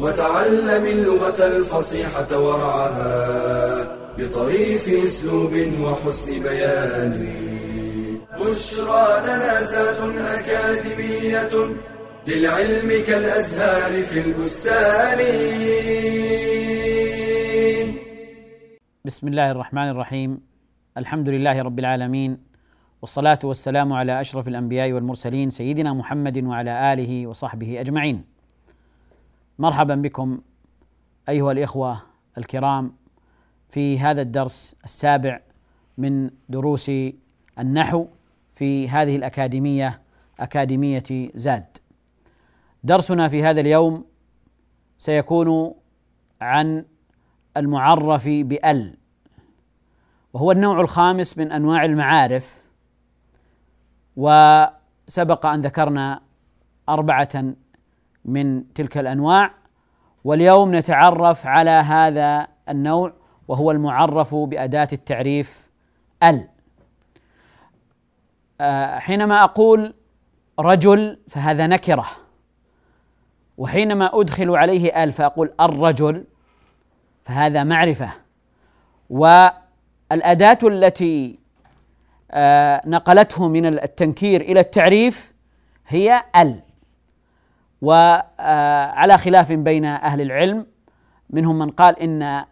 وتعلم اللغة الفصيحة ورعاها بطريف أسلوب وحسن بيان. بشرى لنا زاد أكاديمية للعلم كالأزهار في البستان. بسم الله الرحمن الرحيم، الحمد لله رب العالمين، والصلاة والسلام على أشرف الأنبياء والمرسلين سيدنا محمد وعلى آله وصحبه أجمعين. مرحبا بكم أيها الإخوة الكرام في هذا الدرس السابع من دروس النحو في هذه الأكاديمية، أكاديمية زاد. درسنا في هذا اليوم سيكون عن المعرف بأل، وهو النوع الخامس من أنواع المعارف، وسبق أن ذكرنا 4 من تلك الأنواع، واليوم نتعرف على هذا النوع وهو المعرف بأداة التعريف أل. حينما أقول رجل فهذا نكرة، وحينما أدخل عليه أل فأقول الرجل فهذا معرفة، والأداة التي نقلته من التنكير إلى التعريف هي أل، وعلى خلاف بين أهل العلم، منهم من قال إن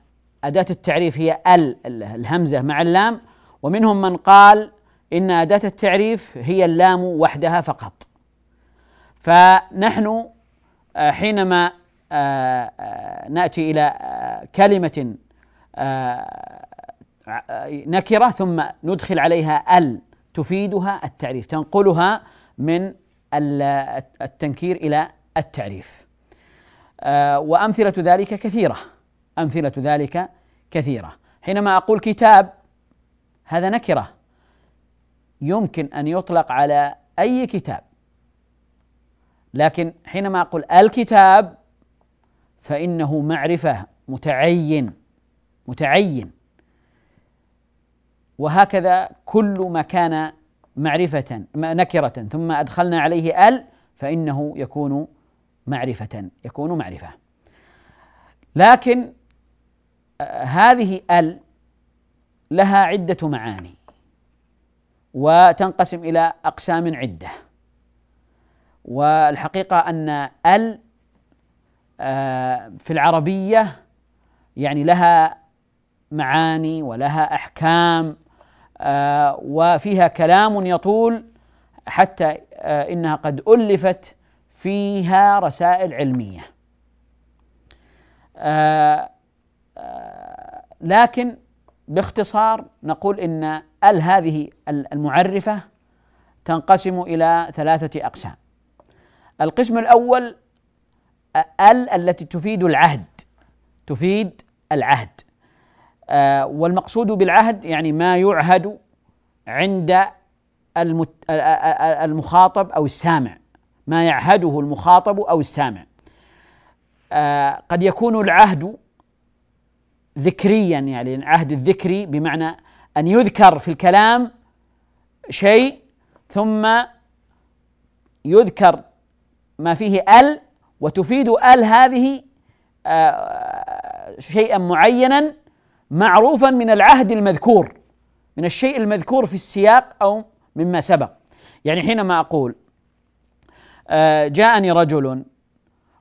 أداة التعريف هي أل الهمزة مع اللام، ومنهم من قال إن أداة التعريف هي اللام وحدها فقط. فنحن حينما نأتي إلى كلمة نكرة ثم ندخل عليها أل تفيدها التعريف، تنقلها من التنكير إلى التعريف، وأمثلة ذلك كثيرة، حينما أقول كتاب هذا نكرة، يمكن أن يطلق على أي كتاب، لكن حينما أقول الكتاب فإنه معرفة متعين، وهكذا كل ما كان معرفة نكرة ثم أدخلنا عليه أل فإنه يكون معرفة، لكن هذه أل لها عدة معاني وتنقسم إلى أقسام عدة، والحقيقة أن أل في العربية يعني لها معاني ولها أحكام، وفيها كلام يطول، حتى إنها قد ألفت فيها رسائل علمية. لكن باختصار نقول إن أل هذه المعرفة تنقسم إلى 3 أقسام. القسم الأول أل التي تفيد العهد، والمقصود بالعهد يعني ما يعهد عند المخاطب أو السامع، ما يعهده المخاطب أو السامع. قد يكون العهد ذكريا، يعني العهد الذكري بمعنى أن يذكر في الكلام شيء ثم يذكر ما فيه أل، وتفيد أل هذه شيئا معينا معروفا من العهد المذكور، من الشيء المذكور في السياق أو مما سبق. يعني حينما أقول جاءني رجل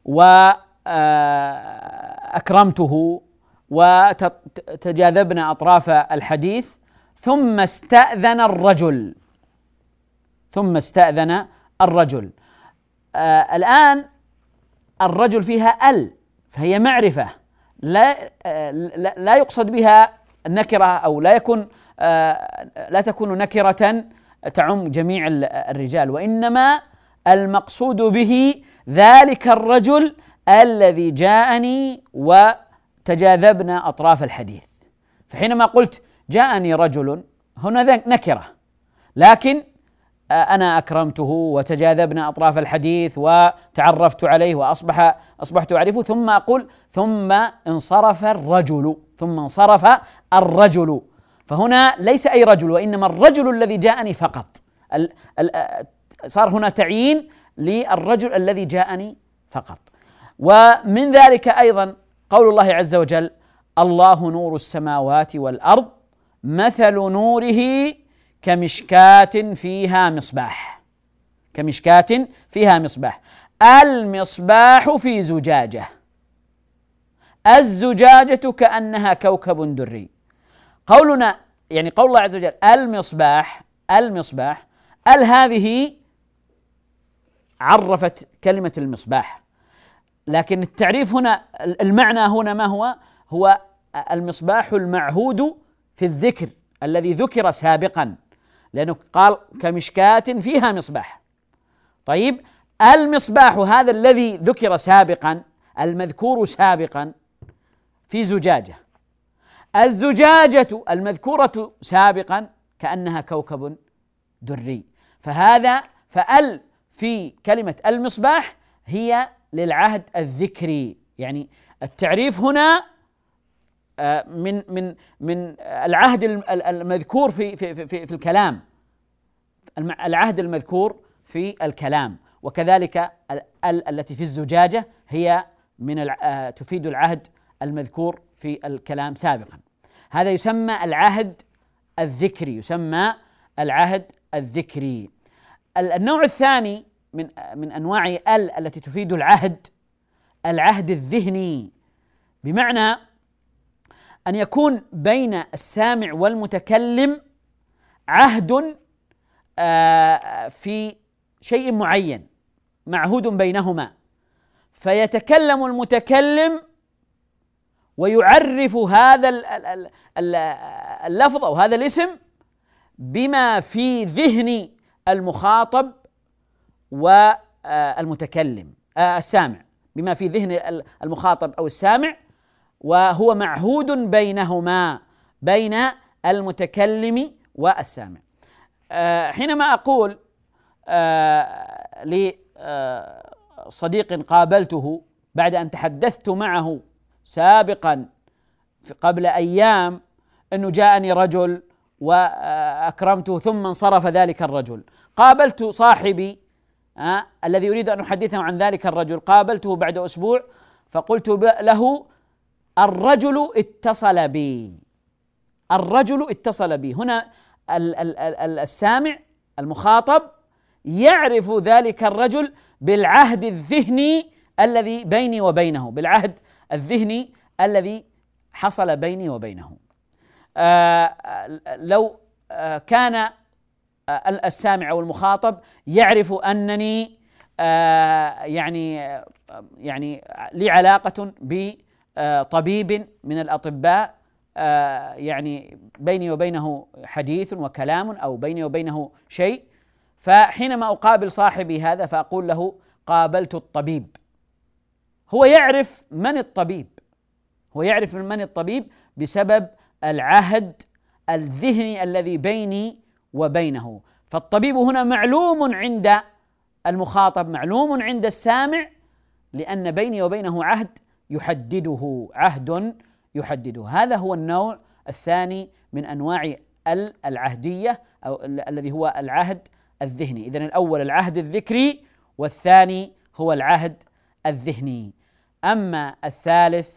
وأكرمته وتجاذبنا أطراف الحديث، ثم استأذن الرجل، الآن الرجل فيها أل فهي معرفة، لا يقصد بها النكرة، أو لا تكون نكرة تعم جميع الرجال، وإنما المقصود به ذلك الرجل الذي جاءني، وتجاذبنا أطراف الحديث. فحينما قلت جاءني رجل، هنا نكرة، لكن أنا أكرمته وتجاذبنا أطراف الحديث وتعرفت عليه وأصبحت أعرفه، ثم أقول ثم انصرف الرجل. فهنا ليس أي رجل، وإنما الرجل الذي جاءني فقط. صار هنا تعيين للرجل الذي جاءني فقط. ومن ذلك أيضا قول الله عز وجل: الله نور السماوات والأرض مثل نوره كمشكاة فيها مصباح. كمشكاة فيها مصباح، المصباح في زجاجة، الزجاجة كأنها كوكب دري. قولنا يعني قول الله عز وجل المصباح، هذه عرفت كلمة المصباح، لكن التعريف هنا، المعنى هنا ما هو؟ هو المصباح المعهود في الذكر الذي ذكر سابقا، لأنه قال كمشكاة فيها مصباح. طيب، المصباح هذا الذي ذكر سابقا، المذكور سابقا، في زجاجة، الزجاجة المذكورة سابقا كأنها كوكب دري. فأل في كلمة المصباح هي للعهد الذكري، يعني التعريف هنا من من من العهد المذكور في في في في الكلام، العهد المذكور في الكلام. وكذلك ال التي في الزجاجة هي من تفيد العهد المذكور في الكلام سابقا. هذا يسمى العهد الذكري، يسمى العهد الذكري. النوع الثاني من أنواع ال التي تفيد العهد الذهني، بمعنى أن يكون بين السامع والمتكلم عهد في شيء معين، معهود بينهما، فيتكلم المتكلم ويعرف هذا اللفظ أو هذا الاسم بما في ذهن المخاطب والمتكلم السامع، بما في ذهن المخاطب أو السامع، وهو معهود بينهما، بين المتكلم والسامع. حينما أقول لصديق قابلته بعد أن تحدثت معه سابقا قبل أيام أنه جاءني رجل وأكرمته ثم انصرف ذلك الرجل، قابلت صاحبي الذي أريد أن أحدثه عن ذلك الرجل، قابلته بعد أسبوع، فقلت له: الرجل اتصل بي، الرجل اتصل بي. هنا السامع المخاطب يعرف ذلك الرجل بالعهد الذهني الذي بيني وبينه، بالعهد الذهني الذي حصل بيني وبينه. لو كان السامع أو المخاطب يعرف أنني يعني لي علاقة طبيب من الأطباء، يعني بيني وبينه حديث وكلام، أو بيني وبينه شيء، فحينما أقابل صاحبي هذا فأقول له: قابلت الطبيب. هو يعرف من الطبيب، بسبب العهد الذهني الذي بيني وبينه. فالطبيب هنا معلوم عند المخاطب، معلوم عند السامع، لأن بيني وبينه عهد يحدده، هذا هو النوع الثاني من أنواع العهدية، أو الذي هو العهد الذهني. إذن الأول العهد الذكري، والثاني هو العهد الذهني. أما الثالث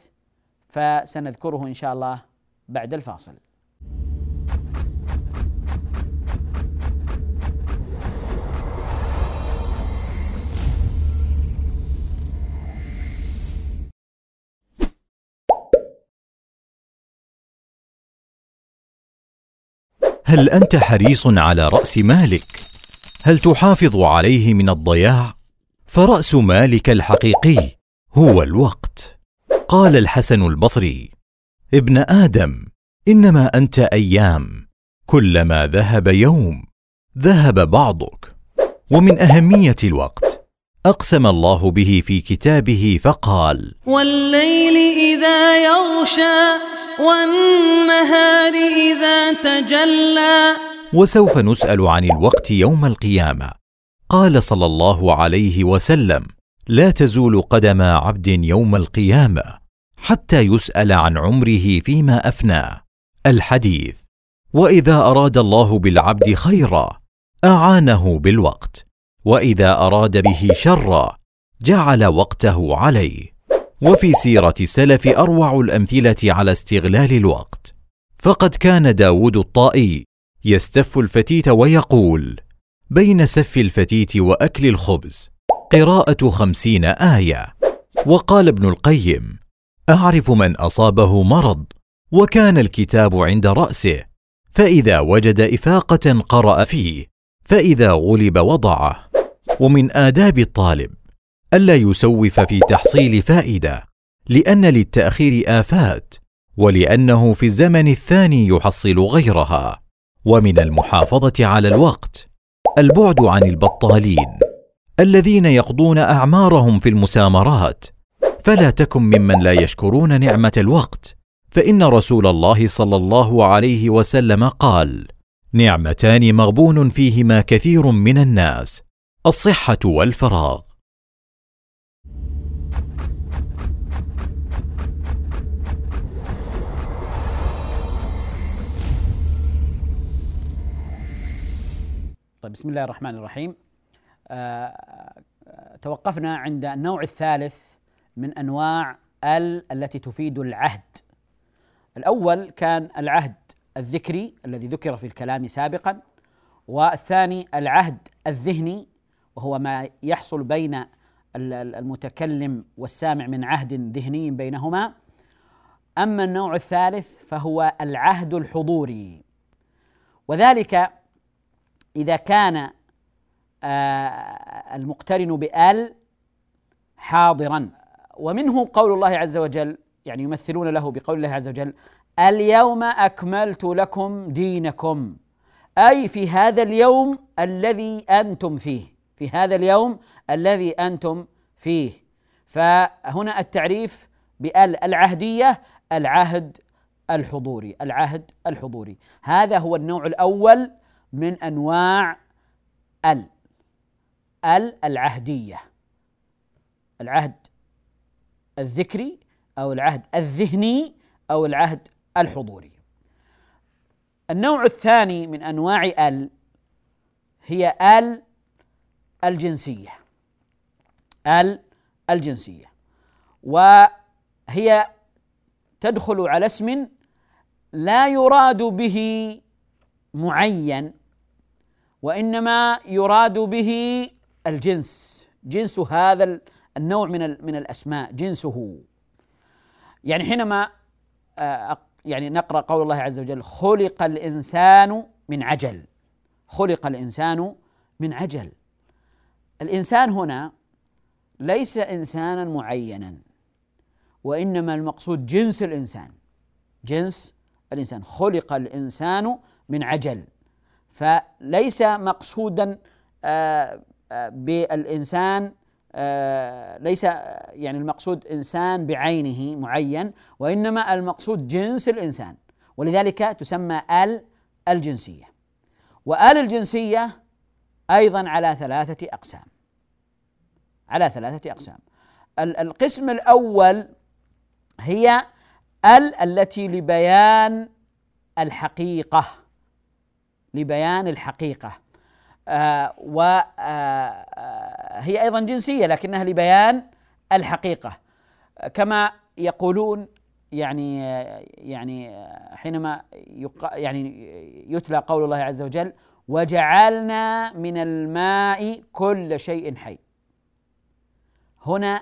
فسنذكره إن شاء الله بعد الفاصل. هل أنت حريص على رأس مالك؟ هل تحافظ عليه من الضياع؟ فرأس مالك الحقيقي هو الوقت. قال الحسن البصري: ابن آدم، إنما أنت أيام، كلما ذهب يوم ذهب بعضك. ومن أهمية الوقت أقسم الله به في كتابه فقال: والليل إذا يغشى والنهار إذا تجلى. وسوف نسأل عن الوقت يوم القيامة. قال صلى الله عليه وسلم: لا تزول قدم عبد يوم القيامة حتى يسأل عن عمره فيما أفناه. الحديث. وإذا أراد الله بالعبد خيرا أعانه بالوقت، وإذا أراد به شرا جعل وقته عليه. وفي سيرة السلف أروع الأمثلة على استغلال الوقت، فقد كان داود الطائي يستف الفتيت ويقول: بين سف الفتيت وأكل الخبز قراءة 50 آية. وقال ابن القيم: أعرف من أصابه مرض وكان الكتاب عند رأسه، فإذا وجد إفاقة قرأ فيه، فإذا غلب وضعه. ومن آداب الطالب ألا يسوف في تحصيل فائدة، لأن للتأخير آفات، ولأنه في الزمن الثاني يحصل غيرها. ومن المحافظة على الوقت البعد عن البطالين الذين يقضون أعمارهم في المسامرات، فلا تكن ممن لا يشكرون نعمة الوقت، فإن رسول الله صلى الله عليه وسلم قال: نعمتان مغبون فيهما كثير من الناس، الصحة والفراغ. طيب، بسم الله الرحمن الرحيم. توقفنا عند النوع الثالث من أنواع التي تفيد العهد. الأول كان العهد الذكري الذي ذكر في الكلام سابقا، والثاني العهد الذهني، وهو ما يحصل بين المتكلم والسامع من عهد ذهني بينهما. أما النوع الثالث فهو العهد الحضوري، وذلك إذا كان المقترن بآل حاضرا. ومنه قول الله عز وجل، يعني يمثلون له بقول الله عز وجل: اليوم أكملت لكم دينكم، أي في هذا اليوم الذي أنتم فيه، في هذا اليوم الذي أنتم فيه. فهنا التعريف بآل العهدية: العهد الحضوري، العهد الحضوري. هذا هو النوع الأول من أنواع العهدية، العهد الذكري أو العهد الذهني أو العهد الحضوري. النوع الثاني من أنواع هي الجنسية، الجنسية، وهي تدخل على اسم لا يراد به معين، وإنما يراد به الجنس، جنس هذا النوع من الأسماء، جنسه. يعني حينما يعني نقرأ قول الله عز وجل: خلق الإنسان من عجل، خلق الإنسان من عجل. الإنسان هنا ليس إنسانا معينا، وإنما المقصود جنس الإنسان، جنس الإنسان. خلق الإنسان من عجل، فليس مقصودا بالإنسان، ليس يعني المقصود إنسان بعينه معين، وإنما المقصود جنس الإنسان، ولذلك تسمى الجنسية. الجنسية أيضا على 3 أقسام، على 3 أقسام. القسم الأول هي التي لبيان الحقيقة، لبيان الحقيقة، وهي أيضا جنسية لكنها لبيان الحقيقة، كما يقولون يعني حينما يعني يتلى قول الله عز وجل: وجعلنا من الماء كل شيء حي. هنا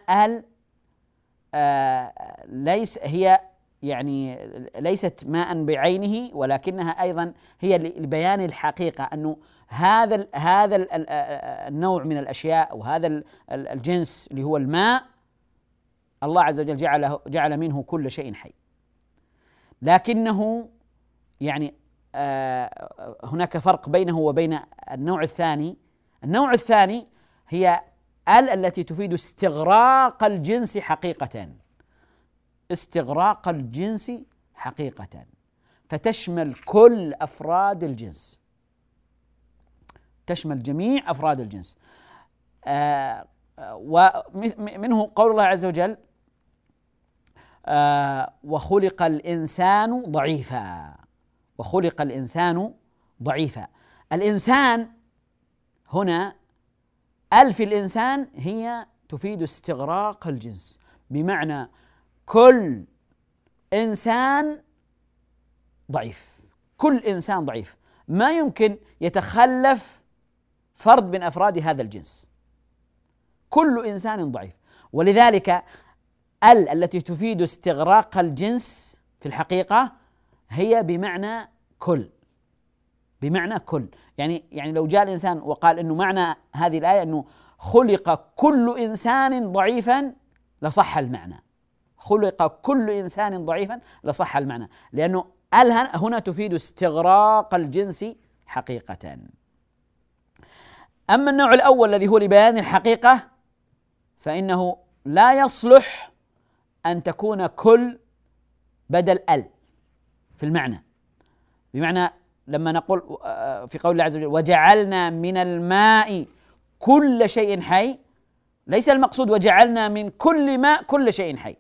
ليس هي يعني ليست ماء بعينه، ولكنها أيضا هي لبيان الحقيقة، أنه هذا النوع من الأشياء وهذا الجنس اللي هو الماء، الله عز وجل جعل منه كل شيء حي، لكنه يعني هناك فرق بينه وبين النوع الثاني. النوع الثاني هي ال التي تفيد استغراق الجنس حقيقة، استغراق الجنس حقيقة، فتشمل كل أفراد الجنس، تشمل جميع أفراد الجنس. ومنه قول الله عز وجل وخلق الإنسان ضعيفا، وخلق الإنسان ضعيفا. الإنسان هنا ألف الإنسان هي تفيد استغراق الجنس، بمعنى كل إنسان ضعيف، كل إنسان ضعيف، ما يمكن يتخلف فرد من أفراد هذا الجنس، كل إنسان ضعيف. ولذلك ال التي تفيد استغراق الجنس في الحقيقة هي بمعنى كل، بمعنى كل. يعني لو جاء الإنسان وقال أنه معنى هذه الآية أنه خلق كل إنسان ضعيفا لصح المعنى، خلق كل إنسان ضعيفا لصح المعنى، لأنه ال هنا تفيد استغراق الجنس حقيقة. أما النوع الأول الذي هو لبيان الحقيقة فإنه لا يصلح أن تكون كل بدل ال في المعنى، بمعنى لما نقول في قول الله عز وجل وجعلنا من الماء كل شيء حي، ليس المقصود وجعلنا من كل ماء كل شيء حي،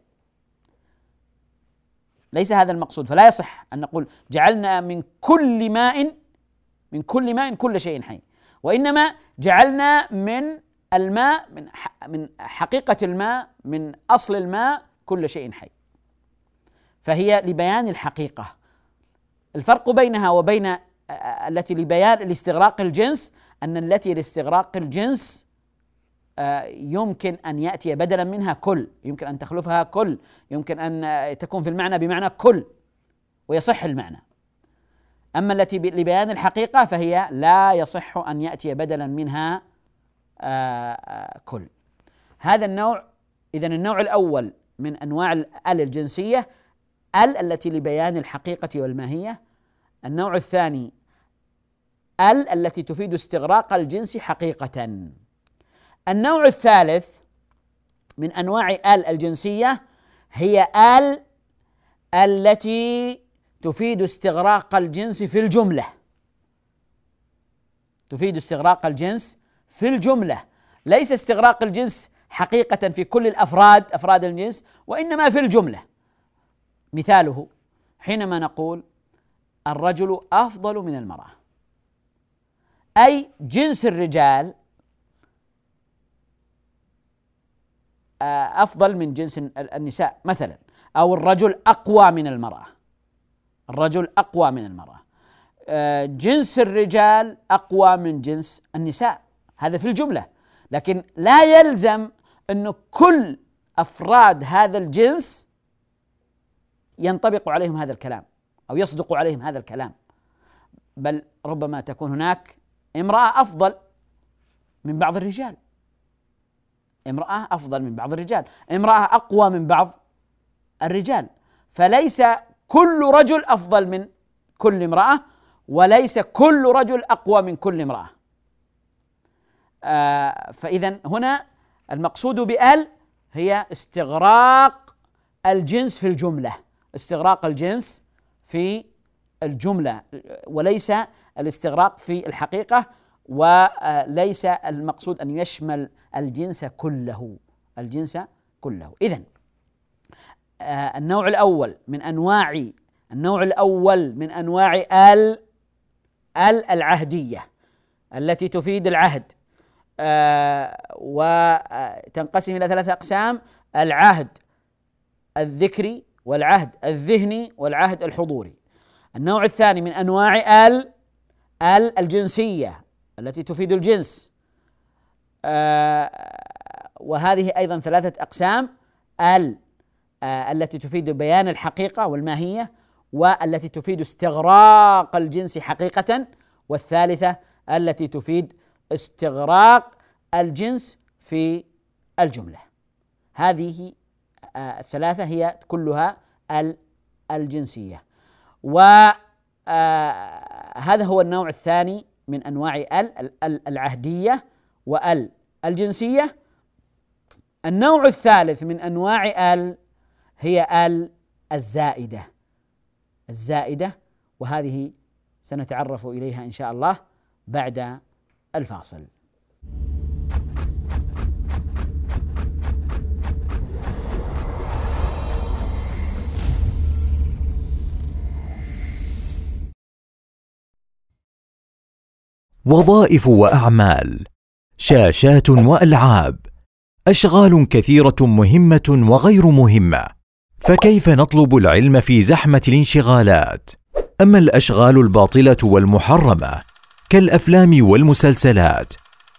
ليس هذا المقصود. فلا يصح أن نقول جعلنا من كل ماء، من كل ماء كل شيء حي، وإنما جعلنا من الماء، من حقيقة الماء، من أصل الماء كل شيء حي، فهي لبيان الحقيقة. الفرق بينها وبين التي لبيان الاستغراق الجنس أن التي لاستغراق الجنس يمكن أن يأتي بدلا منها كل، يمكن أن تخلفها كل، يمكن أن تكون في المعنى بمعنى كل ويصح المعنى. أما التي لبيان الحقيقة فهي لا يصح أن يأتي بدلا منها كل. هذا النوع، إذن النوع الأول من أنواع الأل الجنسية ال التي لبيان الحقيقة والماهية. النوع الثاني ال التي تفيد استغراق الجنس حقيقة. النوع الثالث من أنواع ال الجنسية هي ال التي تفيد استغراق الجنس في الجملة، تفيد استغراق الجنس في الجملة، ليس استغراق الجنس حقيقة في كل الأفراد، أفراد الجنس، وإنما في الجملة. مثاله حينما نقول الرجل أفضل من المرأة، أي جنس الرجال أفضل من جنس النساء مثلا، أو الرجل أقوى من المرأة، الرجل أقوى من المرأة، جنس الرجال أقوى من جنس النساء، هذا في الجملة. لكن لا يلزم أن كل أفراد هذا الجنس ينطبق عليهم هذا الكلام أو يصدق عليهم هذا الكلام، بل ربما تكون هناك امرأة أفضل من بعض الرجال، امرأة أفضل من بعض الرجال، امرأة أقوى من بعض الرجال، فليس كل رجل أفضل من كل امرأة، وليس كل رجل أقوى من كل امرأة. فإذن هنا المقصود بأل هي استغراق الجنس في الجملة، استغراق الجنس في الجملة، وليس الاستغراق في الحقيقة، وليس المقصود أن يشمل الجنس كله، الجنس كله. إذن النوع الأول من أنواع ال العهدية التي تفيد العهد، وتنقسم إلى ثلاثة أقسام: العهد الذكري، والعهد الذهني، والعهد الحضوري. النوع الثاني من أنواع ال الجنسية التي تفيد الجنس، وهذه أيضا ثلاثة أقسام: ال التي تفيد بيان الحقيقة والماهية، والتي تفيد استغراق الجنس حقيقة، والثالثة التي تفيد استغراق الجنس في الجملة. هذه الثلاثة هي كلها الجنسية، وهذا هو النوع الثاني من أنواع العهدية والجنسية. النوع الثالث من أنواع ال هي ال الزائدة، الزائدة، وهذه سنتعرف إليها إن شاء الله بعد الفاصل. وظائف وأعمال، شاشات وألعاب، أشغال كثيرة مهمة وغير مهمة، فكيف نطلب العلم في زحمة الانشغالات؟ أما الأشغال الباطلة والمحرمة كالأفلام والمسلسلات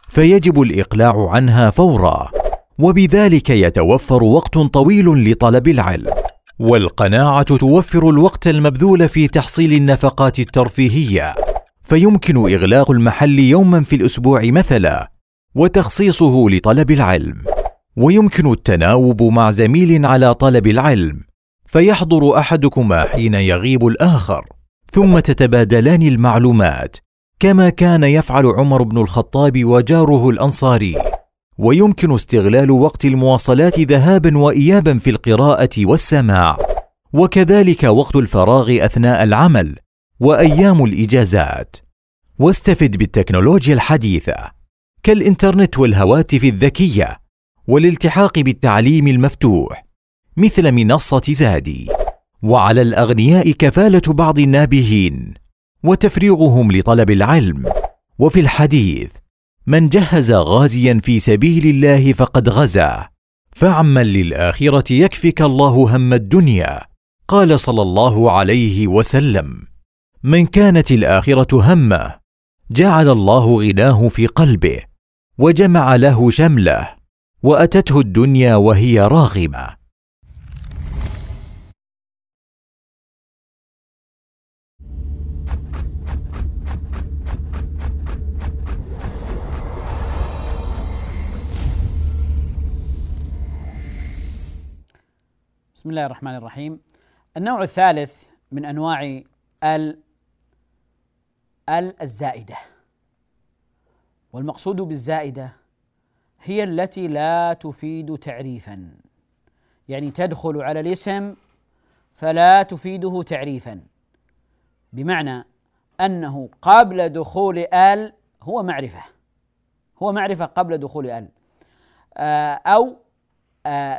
فيجب الإقلاع عنها فورا، وبذلك يتوفر وقت طويل لطلب العلم، والقناعة توفر الوقت المبذول في تحصيل النفقات الترفيهية، فيمكن إغلاق المحل يوما في الأسبوع مثلا وتخصيصه لطلب العلم، ويمكن التناوب مع زميل على طلب العلم فيحضر أحدكما حين يغيب الآخر ثم تتبادلان المعلومات كما كان يفعل عمر بن الخطاب وجاره الأنصاري. ويمكن استغلال وقت المواصلات ذهابا وإيابا في القراءة والسماع، وكذلك وقت الفراغ أثناء العمل وأيام الإجازات. واستفد بالتكنولوجيا الحديثة كالإنترنت والهواتف الذكية والالتحاق بالتعليم المفتوح مثل منصة زادي. وعلى الأغنياء كفالة بعض النابهين وتفريغهم لطلب العلم، وفي الحديث: من جهز غازيا في سبيل الله فقد غزا، فاعمل للآخرة يكفك الله هم الدنيا، قال صلى الله عليه وسلم: من كانت الآخرة همه جعل الله غناه في قلبه وجمع له شمله وأتته الدنيا وهي راغمة. بسم الله الرحمن الرحيم. النوع الثالث من أنواع ال الزائدة، والمقصود بالزائدة هي التي لا تفيد تعريفا، يعني تدخل على الاسم فلا تفيده تعريفا، بمعنى أنه قبل دخول ال هو معرفة، هو معرفة قبل دخول ال، أو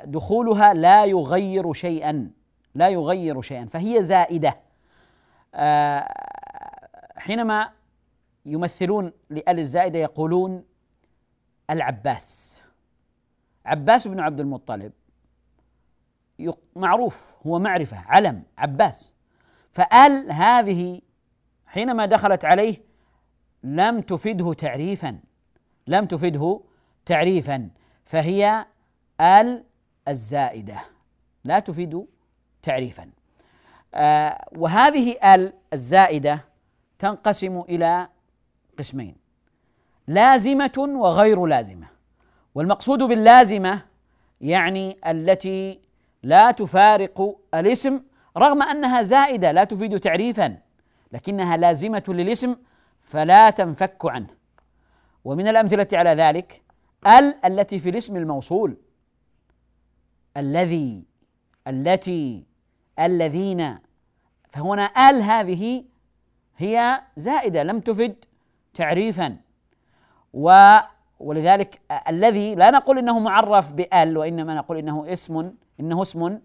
دخولها لا يغير شيئا، لا يغير شيئا، فهي زائدة. حينما يمثلون لآل الزائدة يقولون: العباس، عباس بن عبد المطلب معروف، هو معرفة، علم، عباس، فآل هذه حينما دخلت عليه لم تفده تعريفا، لم تفده تعريفا، فهي آل الزائدة لا تفيد تعريفا. وهذه آل الزائدة تنقسم إلى قسمين: لازمة وغير لازمة. والمقصود باللازمة يعني التي لا تفارق الاسم، رغم أنها زائدة لا تفيد تعريفا لكنها لازمة للاسم فلا تنفك عنه. ومن الأمثلة على ذلك ال التي في الاسم الموصول: الذي، التي، الذين، فهنا ال هذه هي زائدة لم تفد تعريفا، ولذلك الذي لا نقول إنه معرف بال، وإنما نقول إنه اسم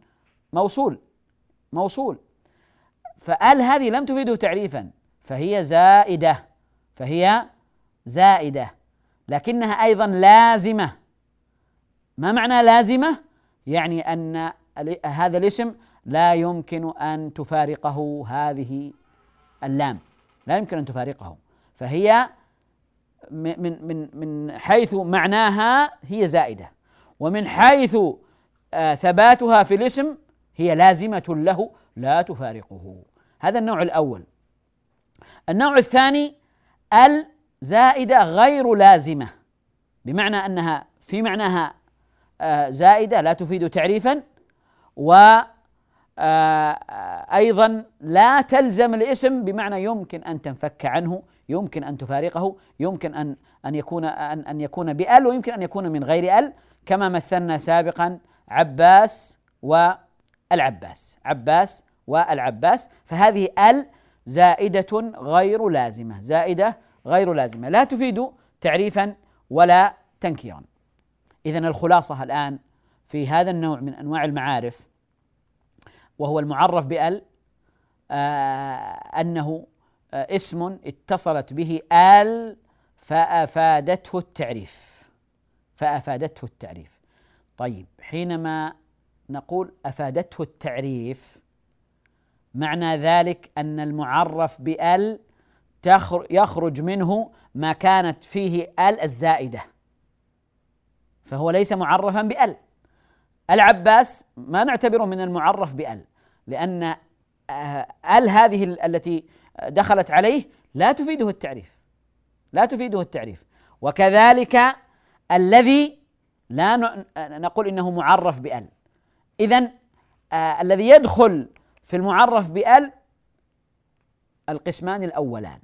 موصول، فال هذه لم تفده تعريفا فهي زائدة لكنها أيضا لازمة. ما معنى لازمة؟ يعني أن هذا الاسم لا يمكن أن تفارقه هذه اللام، لا يمكن أن تفارقه، فهي من حيث معناها هي زائدة، ومن حيث ثباتها في الاسم هي لازمة له لا تفارقه. هذا النوع الأول. النوع الثاني الزائدة غير لازمة، بمعنى أنها في معناها زائدة لا تفيد تعريفا، و أيضا لا تلزم الاسم، بمعنى يمكن أن تنفك عنه، يمكن أن تفارقه، يمكن أن يكون بأل، ويمكن أن يكون من غير أل، كما مثلنا سابقا عباس والعباس، عباس والعباس. فهذه أل زائدة غير لازمة، زائدة غير لازمة لا تفيد تعريفا ولا تنكيرا. إذن الخلاصة الآن في هذا النوع من أنواع المعارف وهو المعرف بأل أنه اسم اتصلت به آل فأفادته التعريف، فأفادته التعريف. طيب، حينما نقول أفادته التعريف معنى ذلك أن المعرف بأل يخرج منه ما كانت فيه آل الزائدة، فهو ليس معرفا بأل. العباس ما نعتبره من المعرف بأل، لأن آل هذه التي دخلت عليه لا تفيده التعريف، لا تفيده التعريف. وكذلك الذي لا نقول إنه معرف بأل. إذن الذي يدخل في المعرف بأل القسمان الأولان،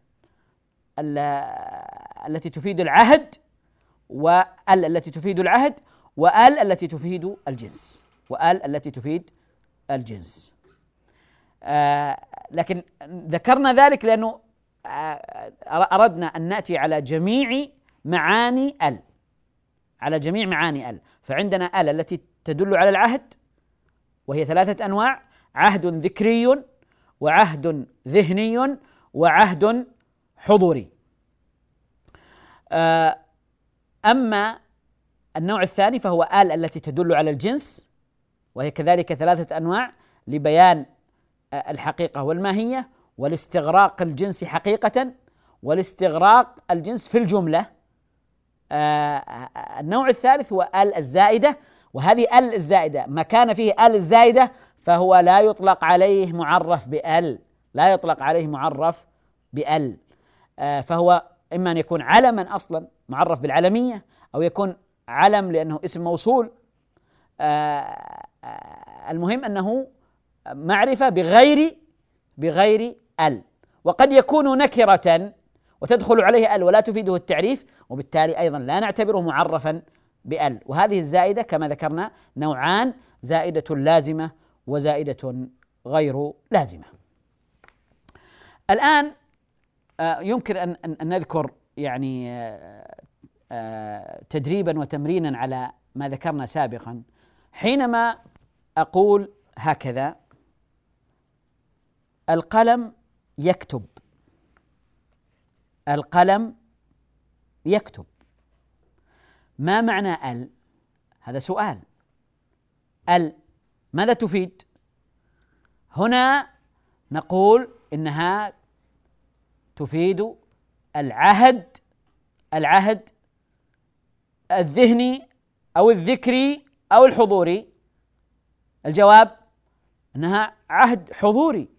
التي تفيد العهد، وأل التي تفيد العهد، وأل التي تفيد الجنس، وأل التي تفيد الجنس. لكن ذكرنا ذلك لأنه أردنا أن نأتي على جميع معاني أل، على جميع معاني أل. فعندنا أل التي تدل على العهد، وهي ثلاثة أنواع: عهد ذكري، وعهد ذهني، وعهد حضوري. أما النوع الثاني فهو آل التي تدل على الجنس، وهي كذلك ثلاثة أنواع لبيان الحقيقة والماهية، والاستغراق الجنس حقيقة، والاستغراق الجنس في الجملة. النوع الثالث هو آل الزائدة، وهذه آل الزائدة ما كان فيه آل الزائدة فهو لا يطلق عليه معرف بأل، لا يطلق عليه معرف بأل. فهو إما أن يكون علما أصلا، معرف بالعلمية، أو يكون علم لأنه اسم موصول. المهم أنه معرفة بغير أل، وقد يكون نكرة وتدخل عليه أل ولا تفيده التعريف، وبالتالي أيضا لا نعتبره معرفا بأل. وهذه الزائدة كما ذكرنا نوعان: زائدة لازمة وزائدة غير لازمة. الآن يمكن أن نذكر يعني تدريبا وتمرينا على ما ذكرنا سابقا. حينما أقول هكذا: القلم يكتب، القلم يكتب، ما معنى أل؟ هذا سؤال. أل ماذا تفيد؟ هنا نقول إنها تفيد العهد، العهد الذهني أو الذكري أو الحضوري. الجواب أنها عهد حضوري،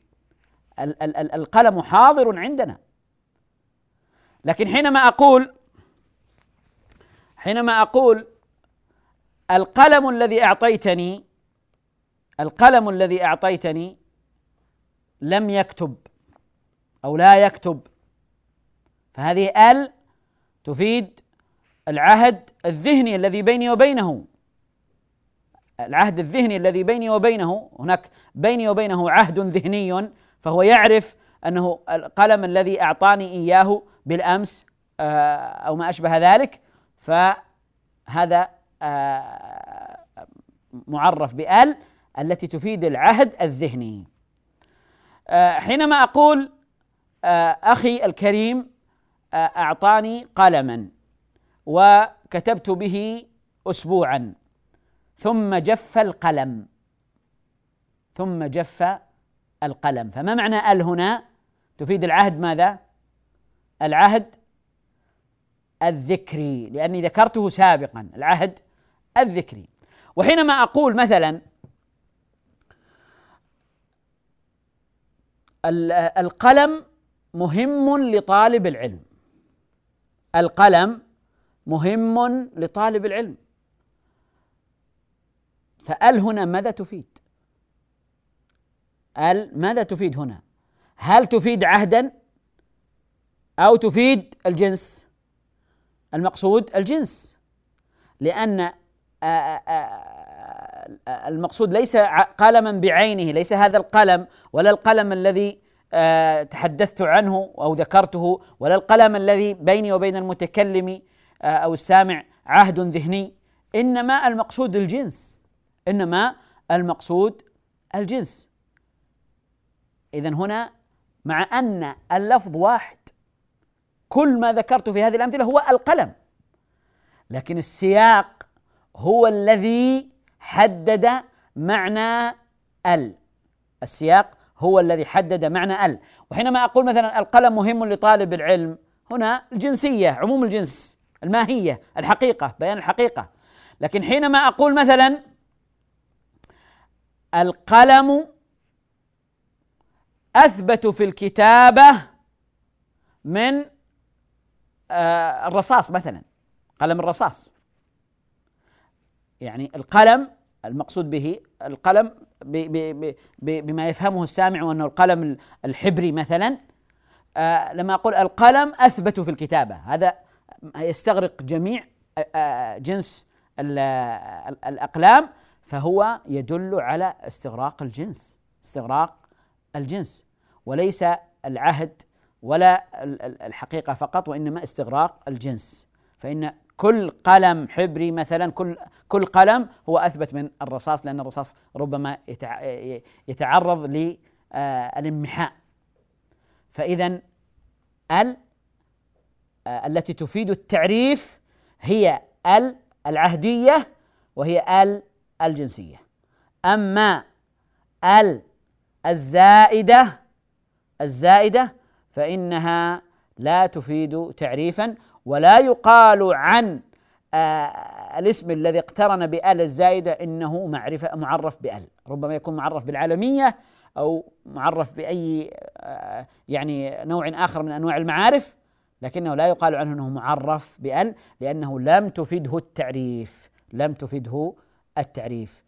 القلم حاضر عندنا. لكن حينما أقول القلم الذي أعطيتني، القلم الذي أعطيتني لم يكتب أو لا يكتب، فهذه آل تفيد العهد الذهني الذي بيني وبينه، العهد الذهني الذي بيني وبينه. هناك بيني وبينه عهد ذهني، فهو يعرف أنه القلم الذي أعطاني إياه بالأمس أو ما أشبه ذلك، فهذا معرف بأل التي تفيد العهد الذهني. حينما أقول أخي الكريم أعطاني قلما وكتبت به أسبوعا، ثم جف القلم، ثم جف القلم، فما معنى أل هنا؟ تفيد العهد، ماذا؟ العهد الذكري، لأني ذكرته سابقا، العهد الذكري. وحينما أقول مثلا القلم مهم لطالب العلم، القلم مهم لطالب العلم، فأل هنا ماذا تفيد؟ أل ماذا تفيد هنا؟ هل تفيد عهدا أو تفيد الجنس، المقصود الجنس، لأن المقصود ليس قلما بعينه، ليس هذا القلم ولا القلم الذي تحدثت عنه أو ذكرته، ولا القلم الذي بيني وبين المتكلم أو السامع عهد ذهني، إنما المقصود الجنس، إنما المقصود الجنس. إذن هنا مع أن اللفظ واحد، كل ما ذكرته في هذه الأمثلة هو القلم، لكن السياق هو الذي حدد معنى ال، السياق هو الذي حدد معنى ال. وحينما أقول مثلا القلم مهم لطالب العلم، هنا الجنسية، عموم الجنس، الماهية، الحقيقة، بيان الحقيقة. لكن حينما أقول مثلا القلم أثبت في الكتابة من الرصاص مثلا، قلم الرصاس، يعني القلم المقصود به القلم بما يفهمه السامع، وأنه القلم الحبري مثلا. لما أقول القلم أثبت في الكتابة، هذا يستغرق جميع جنس الأقلام، فهو يدل على استغراق الجنس، استغراق الجنس، وليس العهد ولا الحقيقة فقط، وإنما استغراق الجنس. فإن كل قلم حبري مثلا، كل قلم هو أثبت من الرصاص، لأن الرصاص ربما يتعرض للانمحاء. فإذا ال التي تفيد التعريف هي ال العهدية وهي ال الجنسية. أما ال الزائدة، الزائدة فإنها لا تفيد تعريفا، ولا يقال عن الاسم الذي اقترن بال الزائدة إنه معرفة معرف بال، ربما يكون معرف بالعالمية أو معرف بأي يعني نوع آخر من أنواع المعارف، لكنه لا يقال عنه أنه معرف بال، لأنه لم تفيده التعريف، لم تفيده التعريف.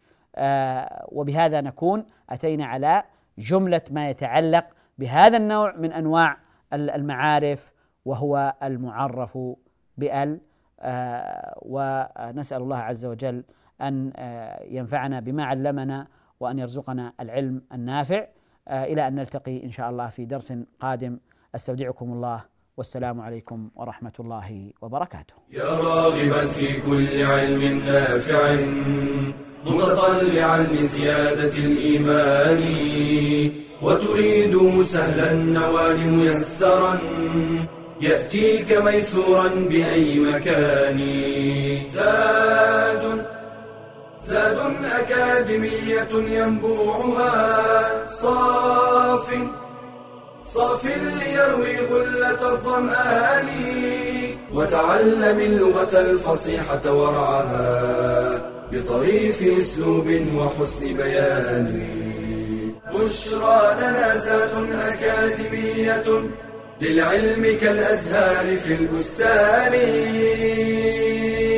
وبهذا نكون أتينا على جملة ما يتعلق بهذا النوع من أنواع المعارف، وهو المعرف بال. ونسأل الله عز وجل أن ينفعنا بما علمنا، وأن يرزقنا العلم النافع. إلى أن نلتقي إن شاء الله في درس قادم، أستودعكم الله، والسلام عليكم ورحمة الله وبركاته. يا راغبا في كل علم نافع، متطلعا لزيادة الإيمان، وتريد سهلا النوال ميسرا، يأتيك ميسورا بأي مكان. زاد أكاديمية ينبوعها صاف ليروي غلة الظمآن، وتعلم اللغة الفصيحة ورعاها بطريف أسلوب وحسن بيان. بشرى لنا زاد أكاديمية، للعلم كالأزهار في البستان.